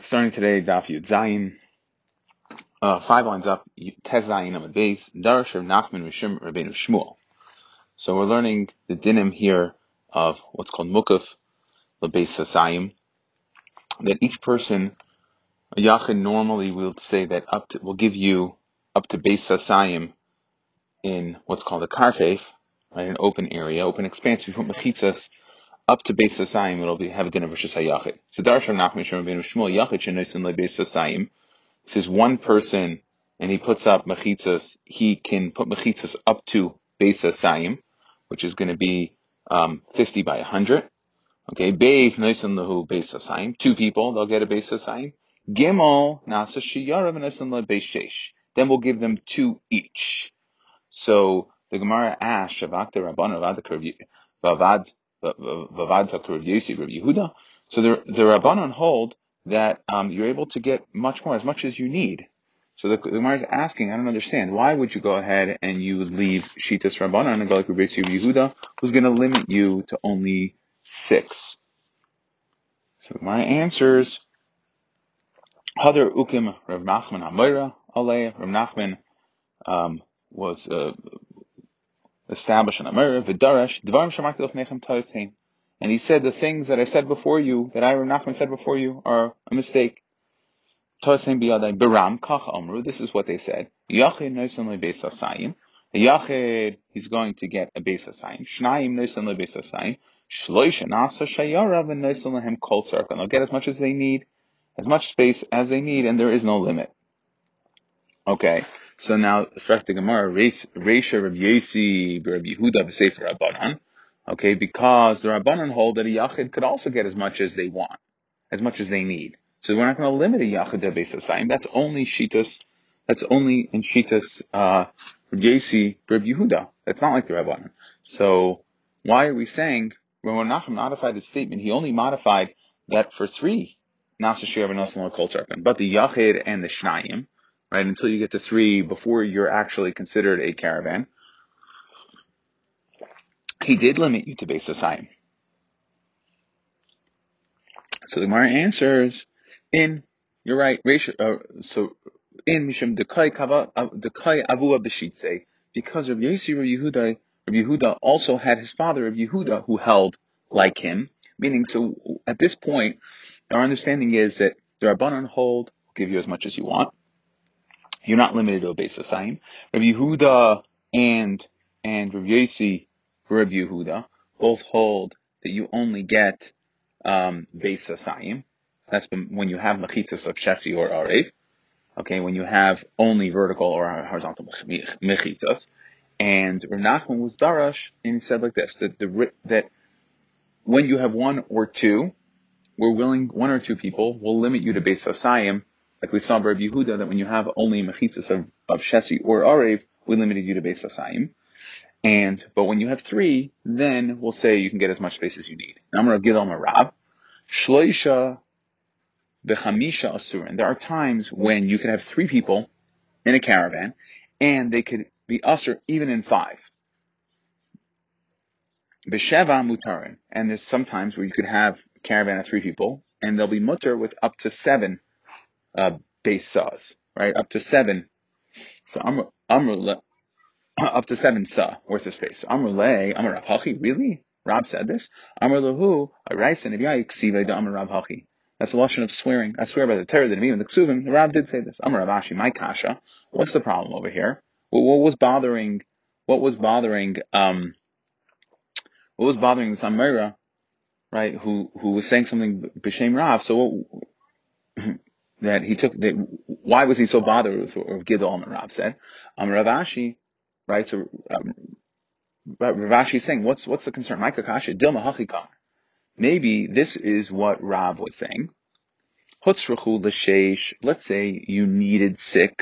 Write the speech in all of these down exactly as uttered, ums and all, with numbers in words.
Starting today, Daf Yud Zayin, uh, five lines up, Tes Zayin Amud Beis, Darash Rav Nachman Mishum Rabbeinu Shmuel. So we're learning the dinim here of what's called Mukaf L'Beis HaZayim, that each person, a Yachid normally will say that up to, will give you up to Beis HaZayim in what's called a Karfeif, right, an open area, open expanse, we put Mechitzas up to Beis HaZayim, it'll be have a din of Rosh Hashayachid. So Darash Rav Nachman Mishum Rabbeinu Shmuel Yachid Shenosin LeBeis HaZayim. If there's one person and he puts up mechitzas, he can put mechitzas up to Beis HaZayim, which is going to be um, fifty by one hundred. Okay, Beis Noisin Lehu Beis HaZayim. Two people, they'll get a Beis HaZayim. Gimel Nasa Shiyarav Noisin LeBeis Sheish. Then we'll give them two each. So the Gemara asks Shavakta Rabban Vavad Vavad. So the, the Rabbanon hold that um, you're able to get much more, as much as you need. So the, the Gemara is asking, I don't understand, why would you go ahead and you would leave Shitas Rabbanon and go like Rabbi Yehuda, who's going to limit you to only six? So the Gemara answers, Hadar Ukim Rav Nachman Hamoira Aleh. Rav Nachman um, was... Uh, Establish an amira, v'darash, dvarim shamakti l'chnechem ta'asheim. And he said, the things that I said before you, that I, Rav Nachman, said before you, are a mistake. Ta'asheim biyadai, biram, kach amru, this is what they said. Yachid noisan lebeis HaZayim. The yachid, he's going to get a Beis HaZayim. Shnayim noisan lebeis HaZayim. Shloisha nasa shayarav and noisan lehem kol tzarkan. They'll get as much as they need, as much space as they need, and there is no limit. Okay. So now, stress the Gemara, Reisha Rav Yosi Rav Yehuda V'Sefer Rabbanan. Okay, because the Rabbanan hold that a Yachid could also get as much as they want, as much as they need. So we're not going to limit a Yachid to Beis HaZayim. That's only Shitas, that's only in Shitas, uh, Rav Yosi Rav Yehuda. That's not like the Rabbanan. So why are we saying, when we're not modified his statement, he only modified that for three, Nasa Shirav and Nasa Kol Tzarkan, but the Yachid and the Shnayim, right, until you get to three, before you're actually considered a caravan. He did limit you to Beis HaZayim. So the Gemara answers, in, you're right, uh, so, in Mishum Dekai Avua B'Shitze, because Rabbi Yosi Rabbi Yehuda, Rabbi Yehuda also had his father, Rabbi Yehuda, who held like him. Meaning, so at this point, our understanding is that the Rabbanon hold, give you as much as you want. You're not limited to a Beis HaZayim. Rabbi Yehuda and and Rabbi Yosi, Rabbi Yehuda, both hold that you only get um, Beis HaZayim. That's when you have mechitzas of chassis or arev. Okay, when you have only vertical or horizontal mechitzas. And Rav Nachman was darash and he said like this: that the that when you have one or two, we're willing one or two people will limit you to Beis HaZayim. Like we saw in Rabbi Yehuda, that when you have only mechitzas of, of Shesi or Arev, we limited you to Beis HaZayim. And, but when you have three, then we'll say you can get as much space as you need. Namar Gidol Marab, Shloisha Bechamisha Asurin. There are times when you can have three people in a caravan, and they could be Asur even in five. Besheva Mutarin. And there's sometimes where you could have a caravan of three people, and they'll be Mutar with up to seven Uh, base saws, right? Up to seven. So Amr, Amr, up to seven saw worth of space. Amr le, Amr Rav Hachi, really? Rab said this? Amr lehu, Araisa Nebiya Ksiva da Amr Rav Hachi. That's a lesson of swearing. I swear by the Torah, the Nebiya and the Ksuvim. The Rab did say this. Amr Rav Ashi, my kasha. What's the problem over here? What, what was bothering, what was bothering, um, what was bothering this Amira, right? Who, who was saying something b'shem Rav. So what, that he took, that, why was he so bothered with what Gidol Marab said? Um, Rav Ashi, right, so, um, Rav Ashi is saying, what's, what's the concern? Micah Kasha, Dilma Hachikam. Maybe this is what Rav was saying. Hutzrachu l'sheish, let's say you needed six.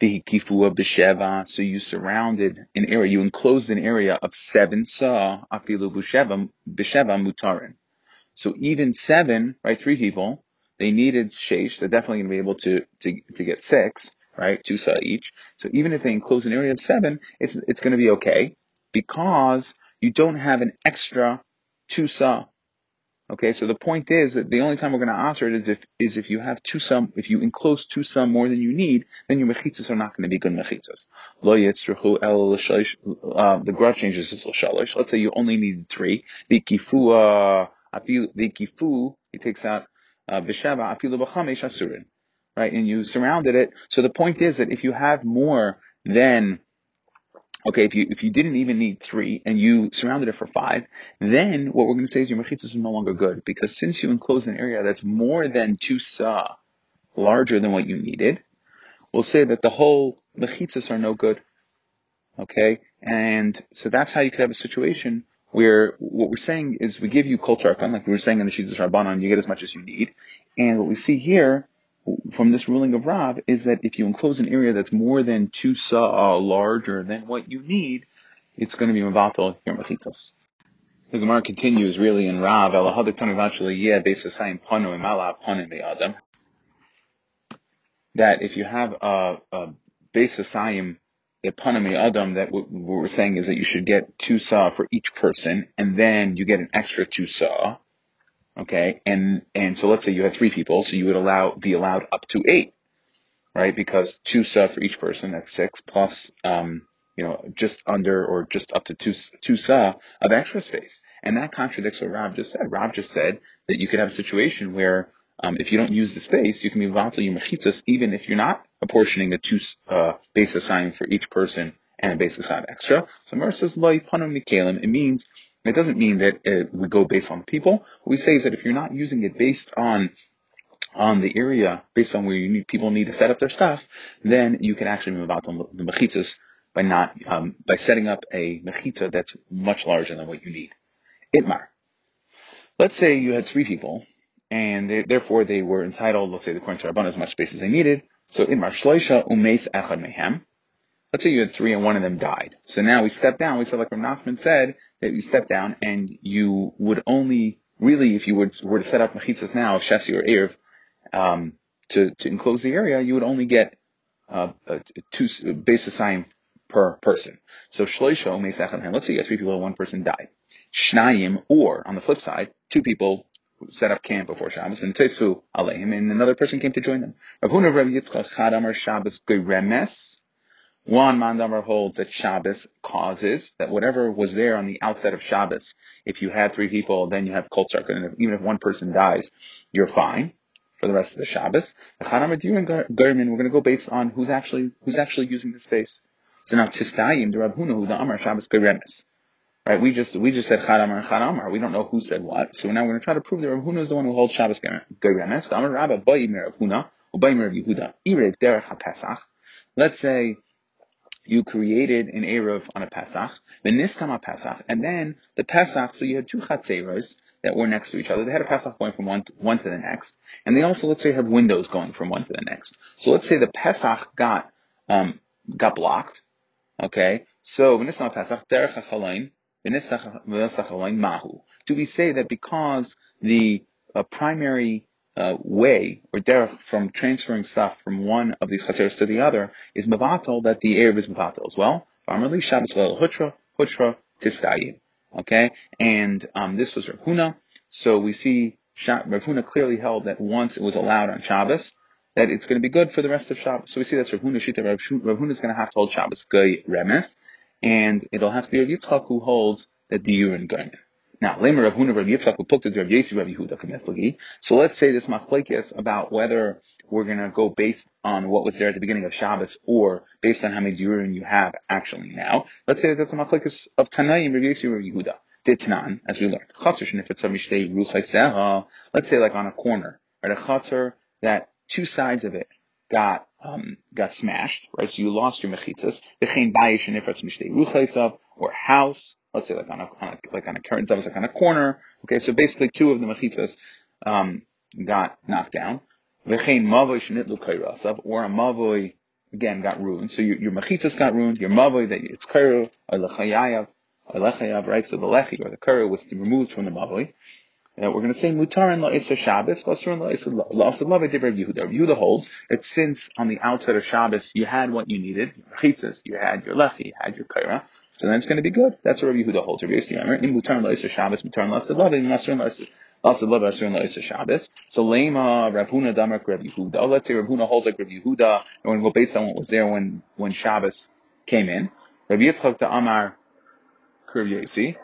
Bihikifua b'sheva, so you surrounded an area, you enclosed an area of seven sa, afilu b'sheva, b'sheva mutarin. So even seven, right, three people, they needed sheish, they're definitely going to be able to, to, to get six, right? Two sa each. So even if they enclose an area of seven, it's, it's going to be okay because you don't have an extra two sa Okay, so the point is that the only time we're going to answer it is if is if you have two some, if you enclose two some more than you need, then your mechitzas are not going to be good mechitzas. Lo yitzruchu el shalish. The graph changes to shalish. Let's say you only needed three. V'kifu afil v'kifu. He takes out v'sheva afilu b'chamesh asurin. Right, and you surrounded it. So the point is that if you have more than, okay, if you if you didn't even need three and you surrounded it for five, then what we're going to say is your mechitzas are no longer good, because since you enclose an area that's more than two sa, larger than what you needed, we'll say that the whole mechitzas are no good. Okay, and so that's how you could have a situation where what we're saying is we give you kol tzarkan, like we were saying in the Shittas Rabbanan, you get as much as you need, and what we see here from this ruling of Rav is that if you enclose an area that's more than two sa, larger than what you need, it's going to be mevatel your mechitzas. The Gemara continues really in Rav, that if you have a, a beis hasayim eponimi adam, that what we're saying is that you should get two sa for each person, and then you get an extra two sa. Okay, and, and so let's say you had three people, so you would allow, be allowed up to eight, right? Because two sa for each person, that's six, plus, um, you know, just under or just up to two, two sa of extra space. And that contradicts what Rav just said. Rav just said that you could have a situation where, um, if you don't use the space, you can be mevatel your mechitzas, even if you're not apportioning a two, uh, beis hasayim for each person and a beis hasayim extra. So Mar says, lo yipanu mikelim, it means, it doesn't mean that uh, we go based on the people. What we say is that if you're not using it based on on the area, based on where you need, people need to set up their stuff, then you can actually move out on the mechitzas by not um, by setting up a mechitza that's much larger than what you need. Itmar. Let's say you had three people, and they, therefore they were entitled, let's say, according to Rabbanan, as much space as they needed. So Itmar shloisha umeis echad mehem. Let's say you had three and one of them died. So now we step down. We said, like Rav Nachman said, that you step down and you would only really, if you would, were to set up mechitzas now, shasi or erev, um, to, to enclose the area, you would only get uh, uh, two beis hasayim per person. So shloisha umeis echad mehem. Let's say you had three people and one person died. Shnayim, or on the flip side, two people set up camp before Shabbos and tesu aleihim, and another person came to join them. Rav Huna Rav Yitzchak Chadamar Shabbos geremes. One Mandamar holds that Shabbos causes, that whatever was there on the outset of Shabbos, if you had three people, then you have kol tzarkan, and even if one person dies, you're fine for the rest of the Shabbos. The Chadamar Diurin German, we're going to go based on who's actually who's actually using the space. So now Tistayim, the Rav Huna, the Amar Shabbos Geremes. Right? We just we just said Chadamar and Chadamar. We don't know who said what. So now we're going to try to prove that Rav Huna is the one who holds Shabbos Geremes. The Amar Rabba Bayimir Rav Huna, Ubayimir Rav Yehuda, Irev Derech HaPesach. Let's say you created an Erev on a Pesach, V'nistam HaPesach, and then the Pesach, so you had two Chatzeros that were next to each other. They had a Pesach going from one to, one to the next, and they also, let's say, have windows going from one to the next. So let's say the Pesach got um got blocked, okay? So, V'nistam HaPesach, Derech HaChalain, V'nistam HaChalain Mahu. Do we say that because the uh, primary Uh, way or derech from transferring stuff from one of these chateros to the other is mevatel, that the Erev is mevatel as well? Formerly Shabbos leil hutra hutra tistayim. Okay, and um, this was Rav Huna. So we see Rav Huna clearly held that once it was allowed on Shabbos, that it's going to be good for the rest of Shabbos. So we see that's Rav Huna shita. Rav Huna is going to have to hold Shabbos goy remes, and it'll have to be Rav Yitzchak who holds that diurin goyim. Now, Lamer of Huna Rav Yitzchak who plucked the Rav Yesi Rav Yehuda Kameflagi. So let's say this machlekes about whether we're going to go based on what was there at the beginning of Shabbos or based on how many diurim you have actually now. Let's say that that's a machlekes of Tanaim Rav Yesi Rav Yehuda. Ditnan, as we learned. Let's say like on a corner, right? A chatzor that two sides of it got um got smashed, right? So you lost your mechitzas. V'chein bayish nifratz mishtei ruchaisav, or house. Let's say like on a, on a like on a curtain, like on a corner. Okay, so basically two of the mechitzas um, got knocked down. V'chein mavoi shenitlu kairasav, or a mavoi again got ruined. So your, your mechitzas got ruined. Your mavoi that it's kairo or lechayav or lechayav, right? So the lechi or the kairo was removed from the mavoi. Now we're going to say mutarin la'isa Shabbos, la'asurin la'isa la'asa lava divrei Yehuda. Rav Yehuda holds that since on the outset of Shabbos you had what you needed, your mechitzas, you had your lechi, you had your kaira, so then it's going to be good. That's what Rav Yehuda holds. Rav Yossi Amar in mutarin la'isa Shabbos, mutarin la'asa lava, la'asurin So let's say Rabuna holds like Rav Yehuda, and we'll go based on what was there when when Shabbos came in. Rav Yitzchak to Amar Rav Yosi,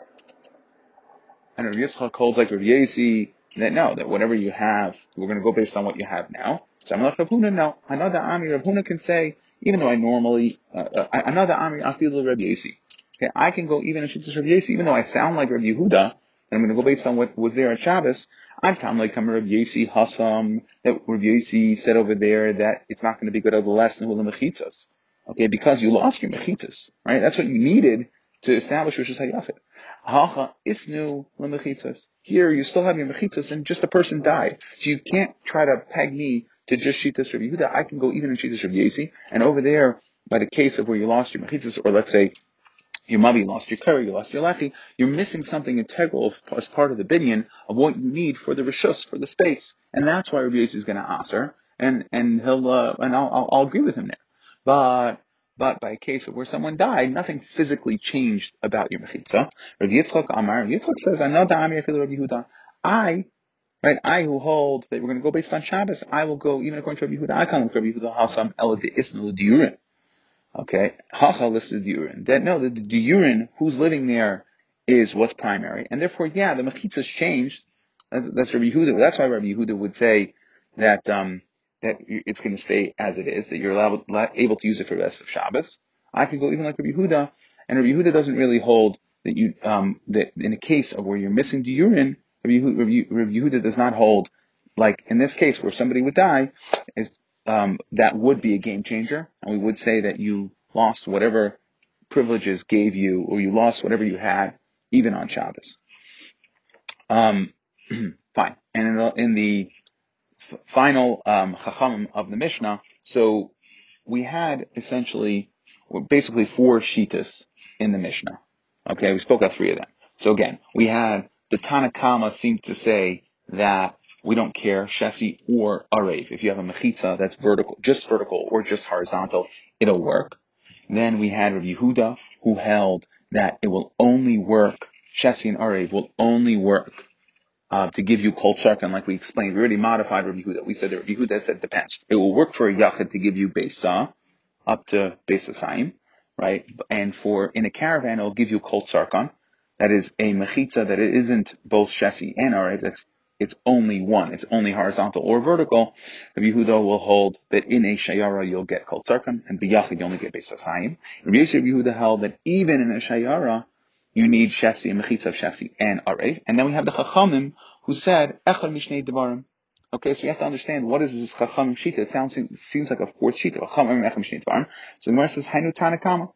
and Rav Yitzchak holds like Rav Yosi that no, that whatever you have, we're going to go based on what you have now. So I'm like Rav Huna now. Another Ami Rav Huna can say, even though I normally uh, another Ami I feel the Rav Yosi. Okay, I can go even in Shittas Rav Yosi, even though I sound like Rav Yehuda. And I'm going to go based on what was there at Shabbos. I'm kind of like Kamar Rav Yosi Hassam, that Rav Yosi said over there that it's not going to be good otherwise than Hula Mechitzas. Okay, because you lost your Mechitzas, right? That's what you needed to establish Rosh Hayafet. Hacha Isnu Lemechitzas. Here, you still have your Mechitzas and just a person died. So you can't try to peg me to just Shittas Rav Yehuda. I can go even in Shittas Rav Yosi. And over there, by the case of where you lost your Mechitzas, or let's say, your mummy, you lost your curry, you lost your lachi, you're missing something integral of, as part of the binyan of what you need for the rishus, for the space. And that's why Rav Yosi is going to answer, and, and he'll, uh, and I'll, I'll, I'll agree with him there. But, but by a case of where someone died, nothing physically changed about your mechitza. Rav Yitzchak Amar, Rav Yitzchak says, I know the Amir for the Rav Yehuda. I, right, I who hold that we're going to go based on Shabbos, I will go, even according to Rav Yehuda, I can look Rav Yehuda, Hasam, Ela De'isnu L'Diurim. Okay, Hacha lists the diurin. That no, the diurin who's living there is what's primary, and therefore, yeah, the mechitzas changed. That's, that's Rabbi Yehuda. That's why Rabbi Yehuda would say that um, that it's going to stay as it is. That you're allowed, able to use it for the rest of Shabbos. I could go even like Rabbi Yehuda, and Rabbi Yehuda doesn't really hold that you um, that in a case of where you're missing diurin, Rabbi Yehuda, Rabbi Yehuda does not hold like in this case where somebody would die. It's, Um, that would be a game changer, and we would say that you lost whatever privileges gave you, or you lost whatever you had, even on Shabbos. Um, fine. And in the, in the f- final um, Chacham of the Mishnah, so we had essentially, well, basically four Shittas in the Mishnah. Okay, we spoke about three of them. So again, we had the Tana Kama seemed to say that we don't care, Shesi or Arev. If you have a Mechitza that's vertical, just vertical or just horizontal, it'll work. Then we had Rav Yehuda, who held that it will only work, Shesi and Arev will only work uh, to give you Kol Tzarkan, like we explained. We already modified Rav Yehuda. We said that Rav Yehuda said it depends. It will work for a Yachid to give you Beisa, up to Beisa Saim, right? And for, in a caravan, it'll give you Kol Tzarkan. That is a Mechitza that it isn't both Shesi and Arev, that's it's only one. It's only horizontal or vertical. Rabbi Yehuda will hold that in a shayara you'll get Kol Tzarkan, and b'yachid you only get Beis HaSayim. Rabbi Yehuda held that even in a shayara you need Shasi, Mechitza of Shasi, and Arev. And then we have the Chachamim who said Echad Mishnei Devarim. Okay, so you have to understand what is this Chachamim Shita. It sounds it seems like a fourth Shita. Chachamim Echad Mishnei Devarim. So the Gemara says Hainu Tana Kama.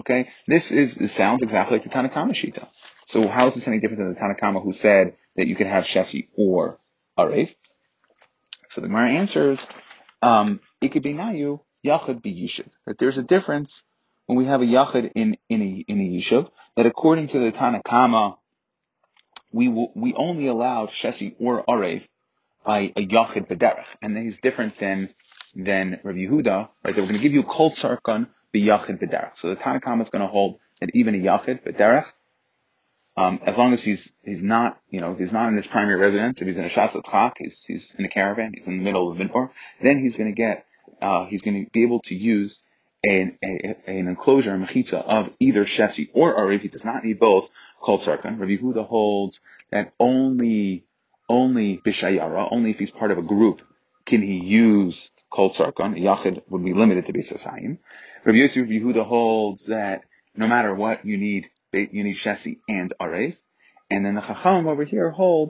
Okay, this is it sounds exactly like the Tana Kama Shita. So how is this any different than the Tana Kama who said that you can have Shesi or Arev? So the Gemara answers, um, it could be Nayu, Yachid be Yishuv. That there's a difference when we have a Yachid in, in a, in a Yishuv, that according to the Tana Kama, we will, we only allowed Shesi or Arev by a Yachid B'derech. And that is different than, than Rav Yehuda, right? That we're going to give you Kol Tzarkan be Yachid B'derech. So the Tana Kama is going to hold that even a Yachid B'derech, Um, as long as he's, he's not, you know, if he's not in his primary residence, if he's in a Shatzat Chak, he's, he's in a caravan, he's in the middle of the Midbar, then he's gonna get, uh, he's gonna be able to use an, a, an enclosure, a mechitza of either Shesi or Arev. He does not need both, called Tzarkan. Rabbi Yehuda holds that only, only Bishayara, only if he's part of a group, can he use called Tzarkan. Yachid would be limited to Beis HaSayim. Rabbi Yosef Yehuda holds that no matter what, you need You need Shesi and Arev. And then the Chachamim over here hold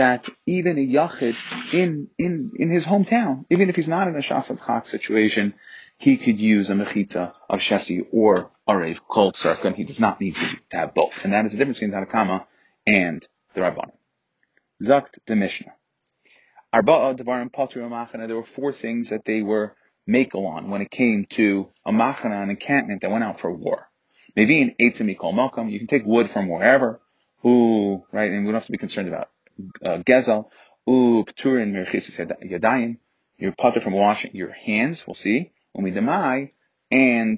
that even a Yachid in, in, in his hometown, even if he's not in a Shasat Chak situation, he could use a Mechitza of Shesi or Arev, Kol Tzarkan. He does not need to have both. And that is the difference between the Tana Kama and the Rabbanim. Zakt the Mishnah. Arba'a Devarim Patru Machana. There were four things that they were makel on when it came to a Machana, an encampment that went out for war. Maybe an eitzim mikol malkam, you can take wood from wherever. Ooh, right, and we don't have to be concerned about uh, gezel. Ooh, pturin merchis yadayim. You're potter from washing your hands. We'll see. Umi demai, and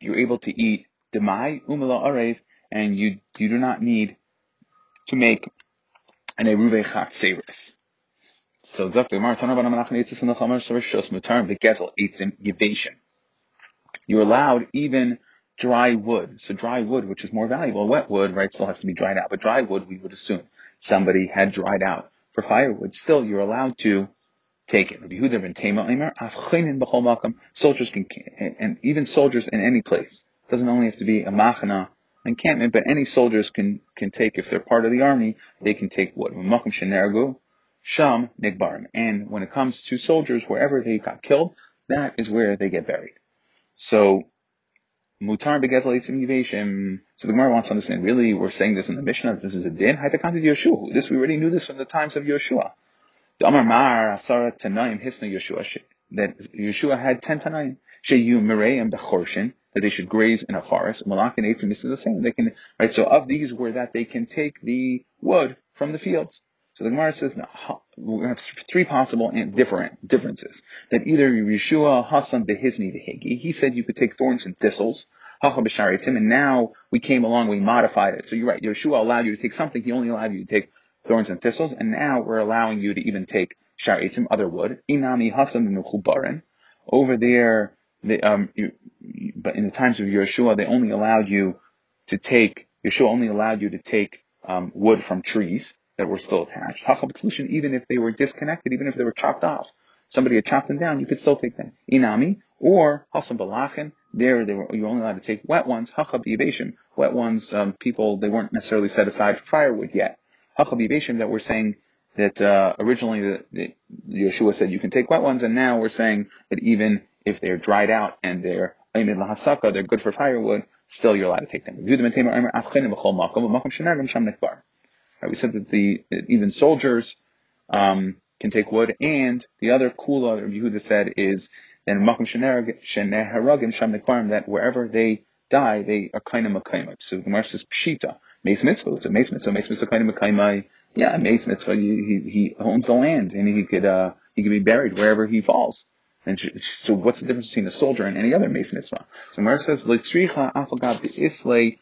you're able to eat demai umela arev, and you you do not need to make and Eruve Chatzeris. So Doctor Mar Tanabanamach Nitsis in the Khamar Sarishos Mutarm Vigesel Eitzim Yivation. You're allowed even dry wood. So dry wood, which is more valuable. Wet wood, right, still has to be dried out. But dry wood, we would assume somebody had dried out. For firewood, still you're allowed to take it. Rabbi Yehuda ben Tema Omer, Avchinin b'chol makom. Soldiers can, and even soldiers in any place. Doesn't only have to be a machana encampment, but any soldiers can can take, if they're part of the army, they can take wood. Makom shenergu, sham nigbarim. And when it comes to soldiers, wherever they got killed, that is where they get buried. So, mutar begezel eitzim yivashim. So the Gemara wants to understand, really, we're saying this in the Mishnah, this is a din. Haitakant of Yeshua. This, we already knew this from the times of Yeshua. The Amar Mar Asara Tanaim Hisna Yeshua, that Yeshua had ten Tanaim. Sheyu Mireim Bechorshin, that they should graze in a forest. Malak and eitzim, this is the same. They can, right, so of these were that they can take the wood from the fields. So the Gemara says, no, we have three possible and different differences. That either Yeshua, Hassan, Behizni, Behigi, he said you could take thorns and thistles, Hacha B'Sharitim, and now we came along, we modified it. So you're right, Yeshua allowed you to take something, he only allowed you to take thorns and thistles, and now we're allowing you to even take Sharitim, other wood, Inami, Hassan, Nuchubarin. Over there, they, um, you, but in the times of Yeshua, they only allowed you to take, Yeshua only allowed you to take um, wood from trees that were still attached. Even if they were disconnected, even if they were chopped off, somebody had chopped them down, you could still take them. Inami, or Hasam Balachin, there they were, you were only allowed to take wet ones. Hachab Yivashim, wet ones, um, people, they weren't necessarily set aside for firewood yet. Hachab Yivashim, that we're saying that uh, originally the, the, Yeshua said you can take wet ones, and now we're saying that even if they're dried out and they're Aimid Lahasaka, they're good for firewood, still you're allowed to take them. We said that the that even soldiers um, can take wood, and the other kula that Yehuda said is then makom sheneharagim sham nekvarim, that wherever they die they are kind of makaimai. So the Gemara says pshita meis mitzvah. It's a meis mitzvah. Meis mitzvah kind of makaimai. Yeah, meis mitzvah. He he owns the land, and he could uh, he could be buried wherever he falls. And so what's the difference between a soldier and any other meis mitzvah? So the Gemara says litzricha afagav deislei.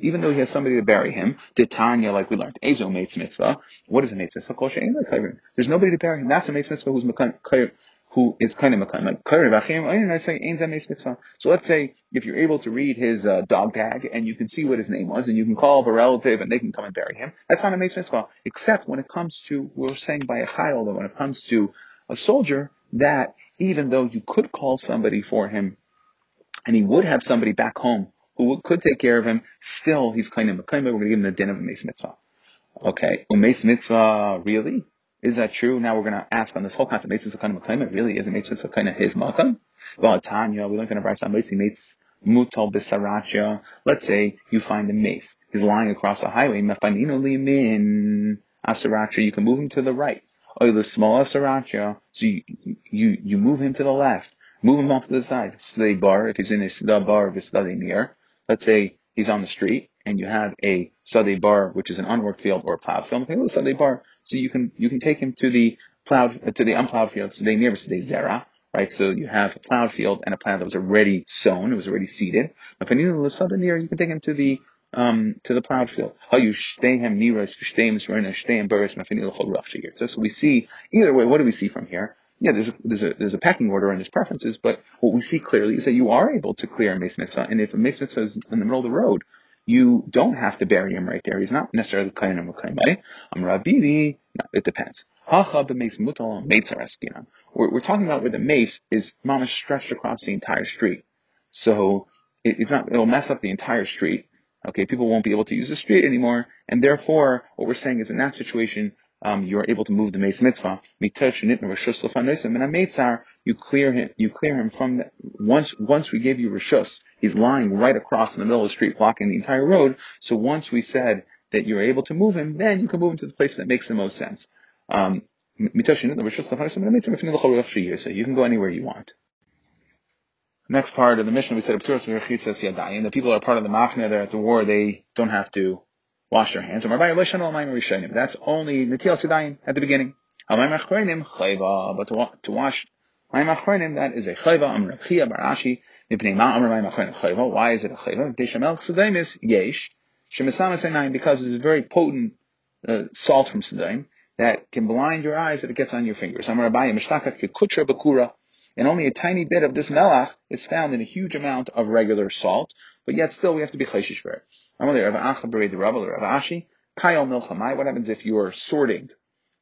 Even though he has somebody to bury him, Titania, like we learned, Ezo Meitz Mitzvah. What is a Meitz Mitzvah? There's nobody to bury him. That's a Meitz Mitzvah who's Mekan, who is kind of Mekan. So let's say if you're able to read his uh, dog tag and you can see what his name was and you can call up a relative and they can come and bury him, that's not a Meitz Mitzvah. Except when it comes to, we're saying by a Chayil, that when it comes to a soldier, that even though you could call somebody for him and he would have somebody back home who could take care of him, still he's kind of a claim, but we're going to give him the din of a meis mitzvah. Okay, a meis mitzvah, really? Is that true? Now we're going to ask on this whole concept, meis mitzvah kind of a claim, it really is a meis mitzvah kind of his makam? Well, Tanya, we learned in a brayso, meis meitz mutal b'sarachia. Let's say you find a mace. He's lying across a highway. Mefaninu limin asarachia. You can move him to the right. Or the small asarachia. So you, you, you move him to the left. Move him off to the side. Sdei bar, if he's in a sdei bar, v'sdei mir. Let's say he's on the street and you have a Sadeh Bar, which is an unworked field or a plowed field. Hey, let's Sadeh Bar. So you can, you can take him to the plowed, to the unplowed field. So they never Sadeh Zera, right? So you have a plowed field and a plant that was already sown. It was already seeded. If you need to Sadeh Nir, you can take him to the, um, to the plowed field. How you stay him Nira, stay him Serena, stay him Burris, Mafanil Chorachir. So, so we see, either way, what do we see from here? Yeah, there's a, there's a, there's a packing order and there's preferences, but what we see clearly is that you are able to clear a meis mitzvah, and if a meis mitzvah is in the middle of the road, you don't have to bury him right there. He's not necessarily kain or mekaimai. Am rabbi? No, it depends. Hacha b'meis mutal meitzar askinan. We're talking about where the mace is mamash stretched across the entire street, so it, it's not. It'll mess up the entire street. Okay, people won't be able to use the street anymore, and therefore, what we're saying is in that situation, Um, you are able to move the meis mitzvah. You clear him. You clear him from the, once. Once we gave you reshus, he's lying right across in the middle of the street, blocking the entire road. So once we said that you are able to move him, then you can move him to the place that makes the most sense. Um, so you can go anywhere you want. Next part of the mission, we said the people are part of the machne. They're at the war. They don't have to wash their hands. That's only Netilas Yadayim at the beginning. But to, to wash Mayim Achronim, that is a Chayva. Why is it a Chayva? Because it's a very potent uh, salt from Sidaim that can blind your eyes if it gets on your fingers. Amar Abaye, Mishtaka kekutra bakura, and only a tiny bit of this melach is found in a huge amount of regular salt, but yet still we have to be chayshish for it. Amar there, Rav Acha b'rei d'Rav or Rav Ashi, kayal nilchamai. What happens if you are sorting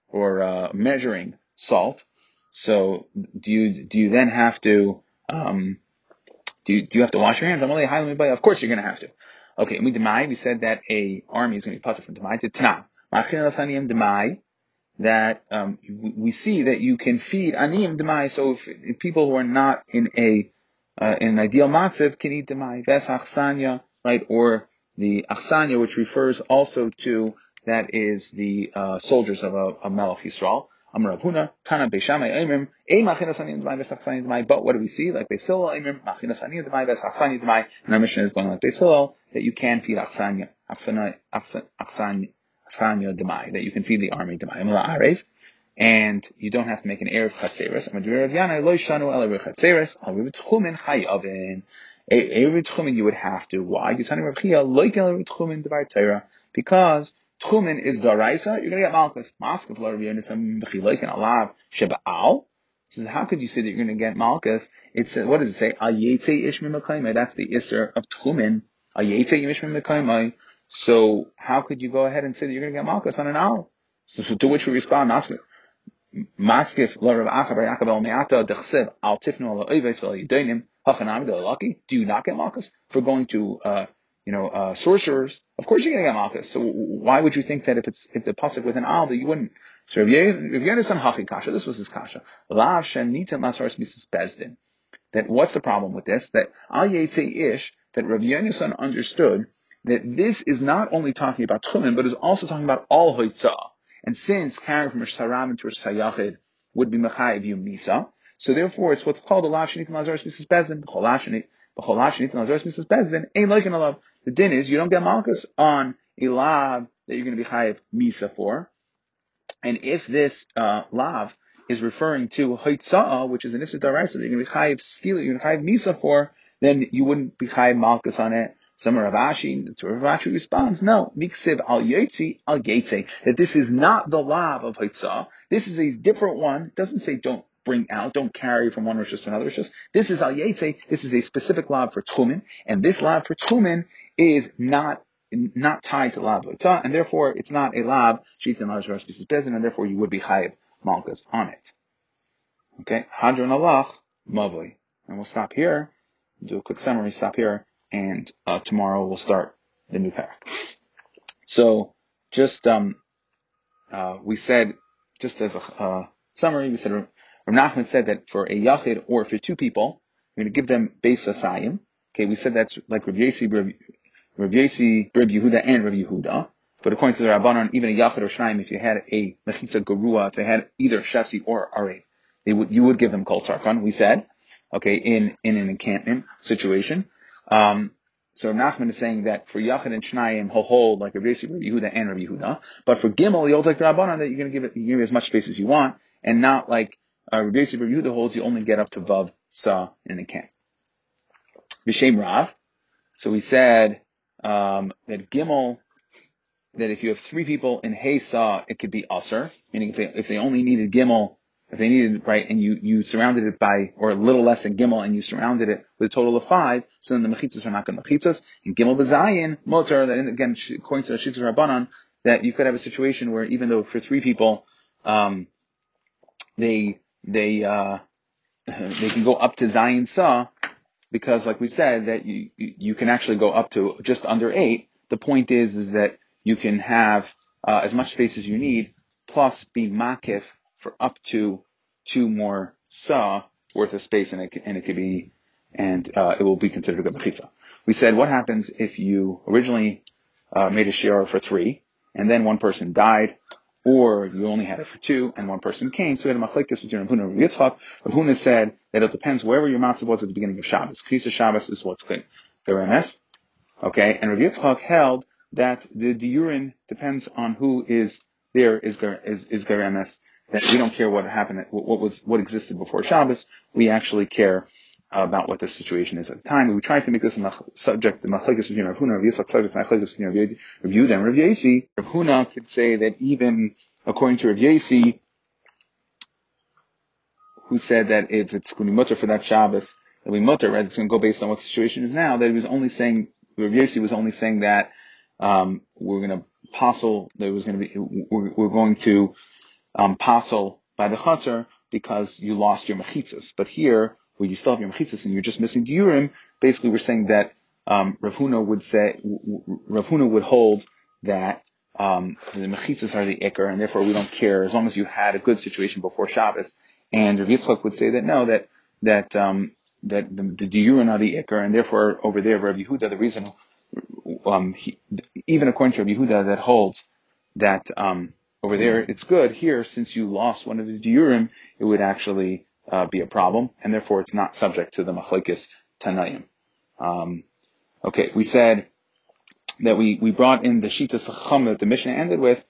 or uh, measuring salt? So do you do you then have to um, do you, do you have to wash your hands? Amar le'hayim b'yad. Of course you're going to have to. Okay, and we demai, we said that a army is going to be putter from demai to tana. Ma'achin al-saniyim demai, that um, we see that you can feed aniyim demai, so if, if people who are not in a uh, in an ideal matzav can eat demai. Ves achsanya, right, or the achsanya, which refers also to, that is the uh, soldiers of a, a Melech Yisrael. Amar Rav Huna, Tana Beishamai Eimrim, Ei Ma'achin al-saniyim demai, ves achsanya demai, but what do we see? Like Beis Hillel Eimrim, Ma'achin al-saniyim demai, ves achsanya demai, and our mission is going like Beis Hillel, that you can feed achsanya, achsanya, achsanya, achsanya demai, that you can feed the army demai, and you don't have to make an erev chatzeres. Erev tchumen you would have to. Why? Because tchumen is daraisa. You're going to get malchus. This is how could you say that you're going to get malchus? It's what does it say? That's the isser of tchumen. So how could you go ahead and say that you're going to get malchus on an al? So to which we respond, Maskif. Maskif la Rav Acha b'Yaakov el Me'ata dechsev al tifnu ala oivets ala yidainim hachanami d'alaki. Do you not get malchus for going to uh, you know uh, sorcerers? Of course you're going to get malchus. So why would you think that if it's if the pasuk with an al that you wouldn't? So if you understand hachi kasha, this was his kasha. Lav shenita masaras misis bezdin. That what's the problem with this? That al yetei ish that Rav Yonasan understood that this is not only talking about tchumen but is also talking about all hoitzah. And since carrying from Rosh Haram into Rosh Hayachid would be Mechayiv Yom Misa, so therefore it's what's called the Lav Shenit and Lazarus Mises Bezdin, B'chol Lav Shenit and Lazarus Mises Bezdin, ain't like an Alav. The din is you don't get Malchus on a Lav that you're going to be Chayiv Misa for. And if this uh, Lav is referring to Hoytza'a, which is an Issa Daraisa that you're going to be Chayiv Skila, you're going to be Chayiv Misa for, then you wouldn't be Chayiv Malchus on it. Some Rav Ashi, Rav Ashi responds, no, miksiv al yotzi al yetze, that this is not the lav of hotzah. This is a different one. It doesn't say don't bring out, don't carry from one rishus to another rishus. This is al yetze. This is a specific lav for tchumen, and this lav for tchumen is not not tied to lav hotzah, and therefore it's not a lav sheetz and large rosh pieces bezin, and therefore you would be chayiv malchus on it. Okay, hadron alach mavoi, and we'll stop here. Do a quick summary. Stop here. And uh, tomorrow we'll start the new parak. So, just um, uh, we said, just as a uh, summary, we said Rav Nachman said that for a yachid or for two people, we're going to give them beis asayim. Okay, we said that's like Rav Yosi, Rav Yosi, Rav Yehuda, and Rav Yehuda. But according to the Rabbanon, even a yachid or shnayim, if you had a mechitza garua, if they had either shasi or arev, they would you would give them kol tzarkan. We said, okay, in in an encampment situation. Um, so Rav Nachman is saying that for Yachid and Shnayim, he'll hold like Rav Yosi, Rav Yehuda, and Rav Yehuda. But for Gimel, he holds like Rabbanan that you're going to give it, you give it as much space as you want, and not like uh, Rav Yosi, Rav Yehuda holds you only get up to Vav Sa in the camp. B'Shem Rav. So we said um, that Gimel, that if you have three people in Hey Sa, it could be Aser, meaning if they, if they only needed Gimel. If they needed it, right, and you, you surrounded it by, or a little less than Gimel, and you surrounded it with a total of five, so then the Mechitzas are not going to Mechitzas. And Gimel B'Zayin, Motor, that again, according to the Shitzur Rabbanon, that you could have a situation where even though for three people, um, they, they, uh, they can go up to Zayin Sa, because like we said, that you, you can actually go up to just under eight. The point is, is that you can have, uh, as much space as you need, plus be Makif, for up to two more sa worth of space, and it, and it could be, and uh, it will be considered a mechitza. We said, what happens if you originally uh, made a shiur for three, and then one person died, or you only had it for two, and one person came? So we had a machlekes between Rav Huna and Rav Yitzchak. Rav Huna said that it depends wherever your matzav was at the beginning of Shabbos. K'nisa Shabbos is what's good. Okay, and Rav Yitzchak held that the diurin depends on who is there is is is geremes. That we don't care what happened, what was, what existed before Shabbos. We actually care about what the situation is at the time. We tried to make this a subject, the machlekes between Rav Huna and Rav Yitzchak, subject machlekes between Rav Yehuda and Rav Yosi. Rav Huna could say that even according to Rav Yosi, who said that if it's going to be mutter for that Shabbos, that we mutter, right? It's going to go based on what the situation is now. That he was only saying, Rav Yosi was only saying that um, we're going to passel. That it was going to be we're, we're going to um, passel by the chutzner because you lost your mechitzas, but here, where you still have your mechitzas and you're just missing diurim, basically we're saying that um, Rav Huna would say, Rav Huna would hold that um, the mechitzas are the ikar, and therefore we don't care as long as you had a good situation before Shabbos. And Rav Yitzchak would say that no, that that um, that the, the diurim are the ikar, and therefore over there, Rav Yehuda, the reason, um, he, even according to Rav Yehuda, that holds that um, over there it's good. Here, since you lost one of the diurim, it would actually Uh, be a problem, and therefore it's not subject to the machlekes Tanaim. Um, okay, we said that we, we brought in the Shitas Chacham that the Mishnah ended with,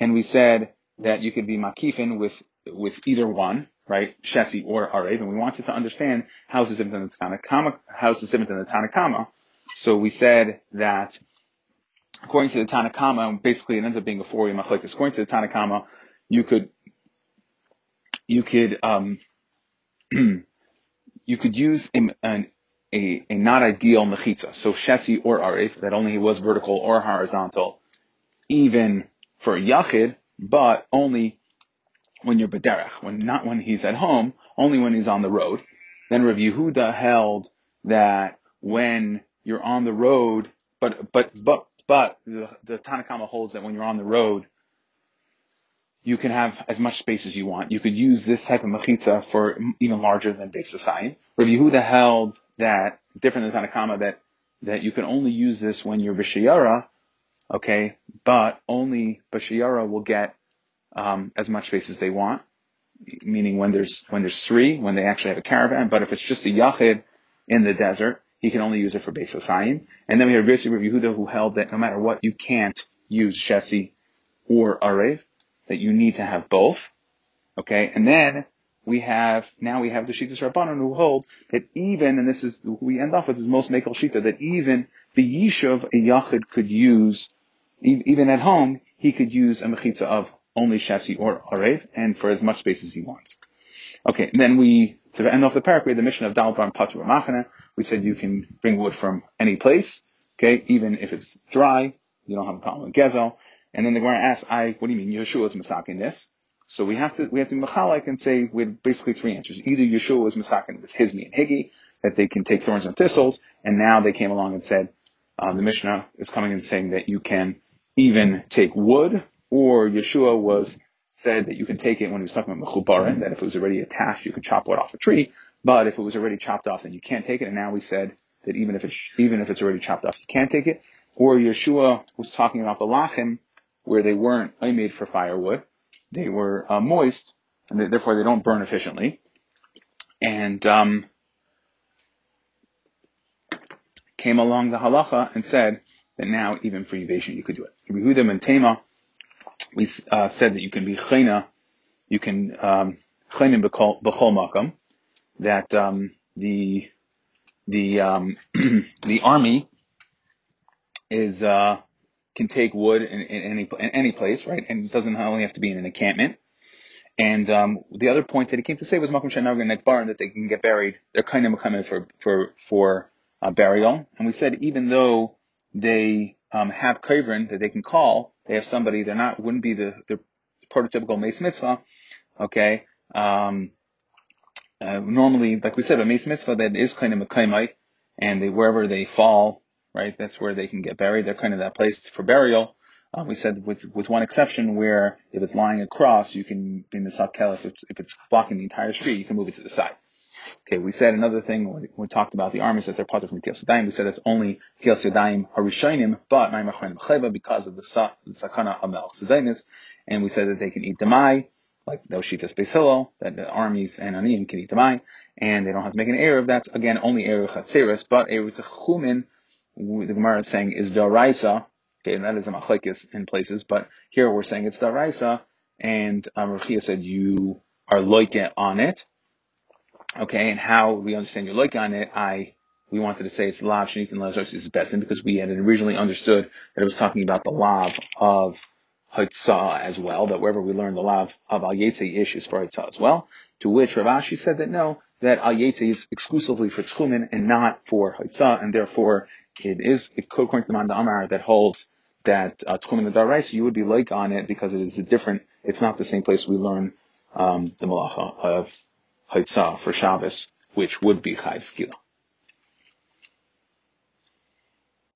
and we said that you could be makifin with, with either one, right? Shesi or Arev, and we wanted to understand how is this different than the Tanakama, how is this different than the Tanakama. So we said that according to the Tanakama, basically it ends up being a four-way machlekes. According to the Tanakama, you could, you could, um, you could use a, an, a, a not ideal mechitza, so shesi or arif, that only was vertical or horizontal, even for yachid, but only when you're bederach, when not when he's at home, only when he's on the road. Then Rav Yehuda held that when you're on the road, but but but but the, the Tanakama holds that when you're on the road, you can have as much space as you want. You could use this type of mechitza for even larger than Beis Hasayim. Rav Yehuda held that, different than Tanakama, that, that you can only use this when you're b'shiyara, okay, but only b'shiyara will get, um, as much space as they want, meaning when there's, when there's three, when they actually have a caravan, but if it's just a yachid in the desert, he can only use it for Beis Hasayim. And then we have Rav Yehuda who held that no matter what, you can't use shesi or arev, that you need to have both, okay? And then we have, now we have the Shitas Rabbanon who hold that even, and this is, we end off with this most makel Shita, that even the Yishuv, a Yachid could use, even at home, he could use a Mechitza of only Shasi or Arev, and for as much space as he wants. Okay, and then we, to end off the parak, we had the mission of Dalbar and Patu Ramachana. We said you can bring wood from any place, okay? Even if it's dry, you don't have a problem with Gezel. And then the Gemara asks, "I, what do you mean? Yeshua was misakin this?" So we have to we have to mechalek and say we had basically three answers. Either Yeshua was misakin with Hizmi and Higgy that they can take thorns and thistles, and now they came along and said um, the Mishnah is coming and saying that you can even take wood, or Yeshua was said that you can take it when he was talking about mechubarin, that if it was already attached you could chop wood off a tree, but if it was already chopped off then you can't take it. And now we said that even if it's even if it's already chopped off you can't take it. Or Yeshua was talking about the lachim, where they weren't made for firewood, they were uh, moist, and they, therefore they don't burn efficiently. And um, came along the halacha and said that now even for yivation you could do it. Yehudim and Tema, we uh, said that you can be chayna, you can chayna b'chol makam, that um, the the um, the army is. Uh, can take wood in, in any in any place, right? And it doesn't only have to be in an encampment. And um, the other point that he came to say was Makom Shenaga and Nekbar, that they can get buried. They're kind of coming for for for uh, burial. And we said even though they um, have kavrin that they can call, they have somebody. They're not wouldn't be the, the prototypical Meis Mitzvah, okay? Um, uh, normally, like we said, a Meis Mitzvah that is kind of a kaimite, and they wherever they fall. Right, that's where they can get buried. They're kind of that place for burial. Um, we said with with one exception, where if it's lying across, you can be in the Sakkel. If it's, if it's blocking the entire street, you can move it to the side. Okay, we said another thing when we talked about the armies that they're part of from Tios Yadayim. We said that's only Tios Yadayim Harishonim, but Ma'imachon Mecheva because of the Sakana Hamel Sedainis, and we said that they can eat demai, like the Oshitas Beis Hillel, that the armies and Aniyim can eat demai, and they don't have to make an eruv. That's again only eruv Chatzeres, but eruv Techumin. The Gemara is saying is daraisa, okay, and that is a machlekes in places, but here we're saying it's daraisa, and um, Rav Chia said you are loike on it, Okay, and how we understand your logic on it, I we wanted to say it's lav shenit and lav zosis is besin because we had originally understood that it was talking about the lav of Haitzah as well, that wherever we learn the lav of al yetzi ish is for Haitzah as well. To which Rav Ashi said that no, that al yetzi is exclusively for tchumen and not for Haitzah, and therefore it is according to the man the Amar that holds that uh, tchumen and daraisa you would be like on it because it is a different. It's not the same place we learn um, the malacha of Haitzah for Shabbos, which would be Chayv Skila.